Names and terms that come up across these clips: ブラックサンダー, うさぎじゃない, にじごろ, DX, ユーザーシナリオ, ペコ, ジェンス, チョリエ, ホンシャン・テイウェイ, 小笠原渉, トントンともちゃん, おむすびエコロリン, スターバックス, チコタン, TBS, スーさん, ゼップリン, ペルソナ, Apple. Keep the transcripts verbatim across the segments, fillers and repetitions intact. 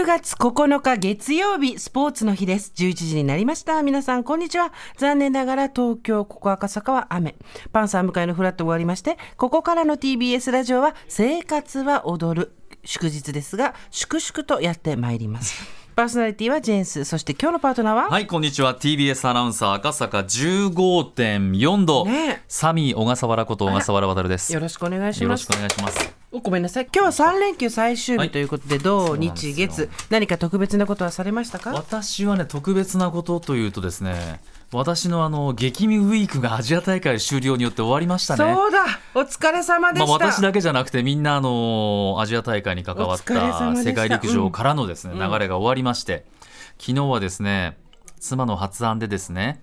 じゅうがつここのか月曜日、スポーツの日です。じゅういちじになりました。皆さんこんにちは。残念ながら東京、ここ赤坂は雨、パンサー向かいのフラット終わりまして、ここからの ティービーエス ラジオは生活は踊る、祝日ですが粛々とやってまいります。パーソナリティはジェンス、そして今日のパートナーは、はい、こんにちは、 ティービーエス アナウンサー赤坂 じゅうごてんよんど、ね、サミー小笠原こと小笠原渉です。よろしくお願いします。よろしくお願いします。ごめんなさい、今日はさん連休最終日ということで、はい、土日月、何か特別なことはされましたか？私はね、特別なことというとですね、私のあの激務ウィークがアジア大会終了によって終わりましたね。そうだ、お疲れ様でした。まあ、私だけじゃなくてみんなあのアジア大会に関わった世界陸上からのですね、流れが終わりまして、昨日はですね、妻の発案でですね、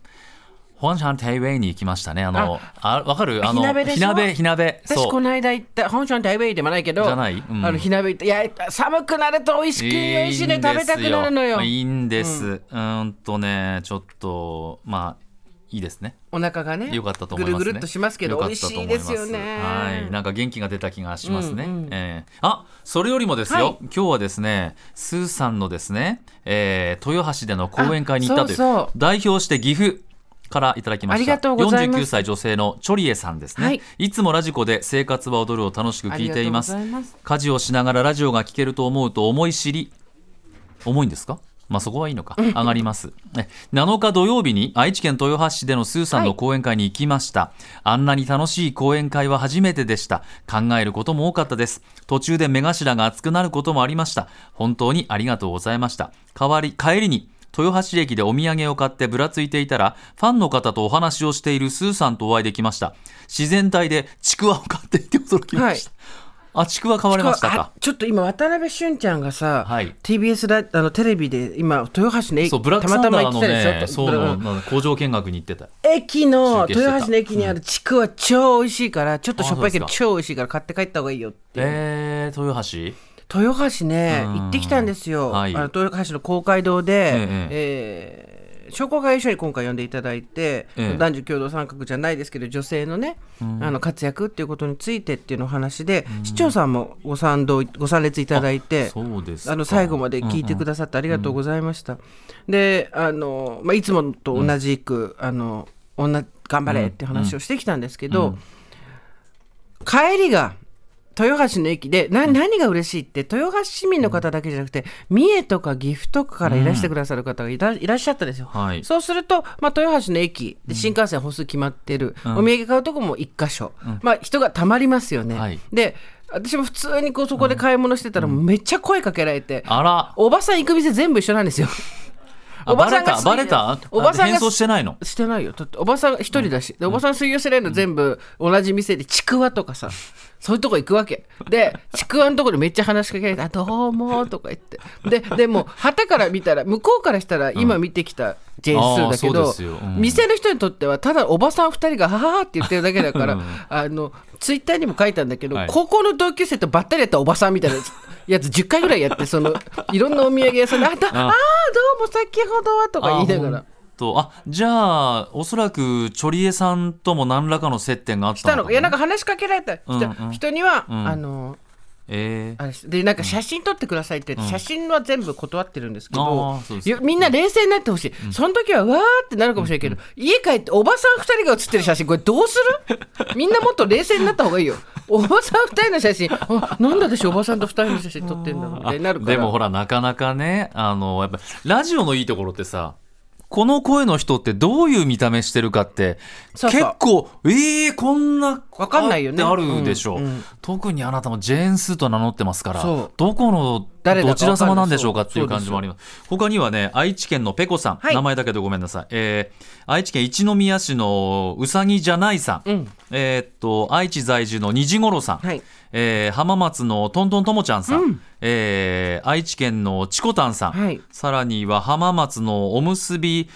ホンシャン・テイウェイに行きましたね。あの、あ、わかる？あの、火鍋でしょ？火鍋、火鍋。私この間行った、ホンシャン・テイウェイでもないけど、じゃない、うん、あの火鍋行った。いや、寒くなると美味しく、美味しいね、食べたくなるのよ。いいんです。うん、うんとね、ちょっと、まあ、いいですね。お腹がね、良かったと思いますね。ぐるぐるっとしますけど、美味しいですよね。はい、なんか元気が出た気がしますね。うんうん、えー、あ、それよりもですよ、はい、今日はですね、スーさんのですね、えー、豊橋での講演会に行ったという、そうそう、代表して岐阜からいただきました。ありがとうございます。よんじゅうきゅうさい女性のチョリエさんですね、はい、いつもラジコで生活は踊るを楽しく聞いています。家事をしながらラジオが聞けると思うと思い知り、重いんですか？まあ、そこはいいのか、上がりますなのか土曜日に愛知県豊橋市でのスーさんの講演会に行きました、はい、あんなに楽しい講演会は初めてでした。考えることも多かったです。途中で目頭が熱くなることもありました。本当にありがとうございました。代わり帰りに豊橋駅でお土産を買ってぶらついていたら、ファンの方とお話をしているスーさんとお会いできました。自然体でちくわを買っていて驚きました、はい。あ、ちくわ買われましたか？ちょっと今渡辺俊ちゃんがさ、はい、ティービーエス ラあのテレビで今豊橋の駅、そう、ブラックサンダーのね、そうの工場見学に行ってた。駅の豊橋の駅にあるちくわ超美味しいから、うん、ちょっとしょっぱいけど超美味しいから買って帰った方がいいよっていう。えー、豊橋？豊橋ね、行ってきたんですよ、はい、あの豊橋の公会堂で、えええー、商工会議所に今回呼んでいただいて、ええ、男女共同参画じゃないですけど、女性のね、うん、あの活躍っていうことについてっていうのお話で、うん、市長さんもご賛同、ご参列いただいて、あ、そうですか、あの最後まで聞いてくださってありがとうございました、うんうん、で、あの、まあ、いつもと同じく、うん、あの女頑張れって話をしてきたんですけど、うんうん、帰りが豊橋の駅でな、何が嬉しいって、豊橋市民の方だけじゃなくて、三重とか岐阜とかからいらしてくださる方がいら、うん、いらっしゃったんですよ、はい、そうすると、まあ、豊橋の駅で新幹線本数決まってる、うん、お土産買うとこもいっか所、うん、まあ、人がたまりますよね、はい、で私も普通にこうそこで買い物してたら、めっちゃ声かけられて、うん、あら、おばさん行く店全部一緒なんですよおばさんがバレた、おばさんが変装してないの？してないよ。だっておばさん一人だし、うん、でおばさん水曜してないの全部同じ店で、ちくわとかさ、そういうとこ行くわけで、ちくわのところでめっちゃ話しかけられて、あ、どうもとか言って、ででも旗から見たら、向こうからしたら今見てきたジェンスだけど、うんうん、店の人にとってはただおばさん二人がはははって言ってるだけだから、うん、あのツイッターにも書いたんだけど、はい、高校の同級生とばったりやったおばさんみたいなやつじゅっかいぐらいやって、そのいろんなお土産屋さんで、ああ、どうも先ほどはとか言いながら、と、あ、じゃあおそらくチョリエさんとも何らかの接点があったのかな。したの、いや、なんか話しかけられた、うんうん、人には、うん、あの、えー、でなんか写真撮ってくださいって、うん、写真は全部断ってるんですけど、うん、みんな冷静になってほしい、うん、その時はわーってなるかもしれないけど、うん、家帰っておばさんふたりが写ってる写真、これどうする？みんなもっと冷静になった方がいいよおばさんふたりの写真、あ、なんだでしょう、おばさんとふたりの写真撮ってんだろうみたいになるから。でもほら、なかなかね、あのやっぱラジオのいいところってさ、この声の人ってどういう見た目してるかって、そうそう、結構、えー、こんなわかんないよね。あるでしょう、うんうん。特にあなたもジェーンスーと名乗ってますから、どこのどちら様なんでしょうかっていう感じもあります。他にはね、愛知県のペコさん、はい、名前だけどごめんなさい。えー、愛知県一宮市のうさぎじゃないさん、うん、えー、っと愛知在住のにじごろさん、はい、えー、浜松のトントンともちゃんさん、うん、えー、愛知県のチコタンさん、はい、さらには浜松のおむすび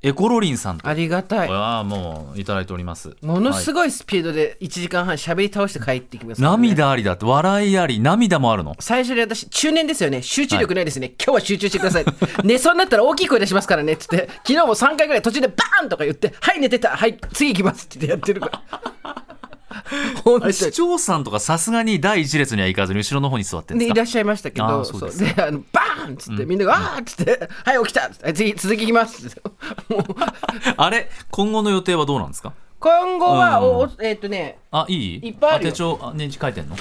エコロリンさんと、ありがたい、あ、もういただいております。ものすごいスピードでいちじかんはん喋り倒して帰ってきます、ね、涙ありだって、笑いあり、涙もあるの。最初に私、中年ですよね、集中力ないですね、はい、今日は集中してください寝そうになったら大きい声出しますからねって言って、昨日もさんかいぐらい途中でバーンとか言って、はい、寝てた、はい、次行きますってやってるから市長さんとかさすがにだいいち列には行かずに後ろの方に座ってるんですか？でいらっしゃいましたけど、そうです、そうで、あのバーンっつって、うん、みんながわーっつって、うん、はい起きたっつって、次続きいきますもうあれ今後の予定はどうなんですか？今後は、うん、おえー、っとねあいいいっぱいあるよ。手帳年次書いてんの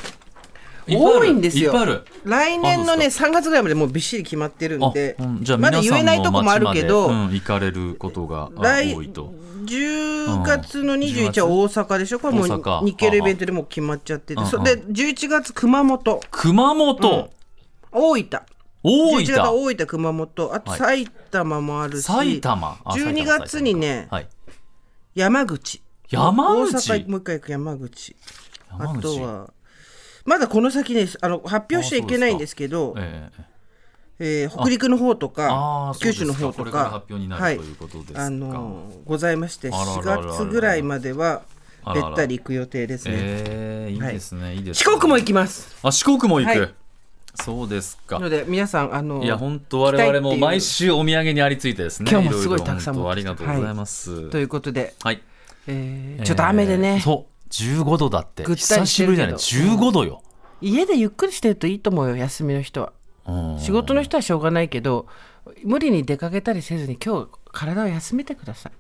多いんですよ。いっぱいある。来年のねさんがつぐらいまでもうびっしり決まってるんで、うん、じゃあ皆さんもまだ言えないとこもあるけど、うん、行かれることが多いと。じゅうがつのにじゅういちにちは大阪でしょ。これもう日系のイベントでも決まっちゃってて、それでじゅういちがつ熊本熊本、うん、大分大分じゅういちがつは大分熊本、あと埼玉もあるし、埼玉じゅうにがつにね、はい、山口山口大阪もう一回行く山口、山口あとはまだこの先ねあの発表しちゃいけないんですけど、ああ、えーえー、北陸の方とか九州の方とかございまして、しがつぐらいまではべったり行く予定ですね。えー、いいですね、はい、いいですね。四国も行きます。あ四国も行く、はい、そうですか。ので皆さんあのいや本当我々も毎週お土産にありついてですね、今日もすごいたくさん持ってきて、ありがとうございます、はい、ということで、はいえー、ちょっと雨でね、えー、そうじゅうごどだって久しぶりだね。じゅうごどよ、うん、家でゆっくりしてるといいと思うよ。休みの人は、うん、仕事の人はしょうがないけど、無理に出かけたりせずに今日体を休めてください。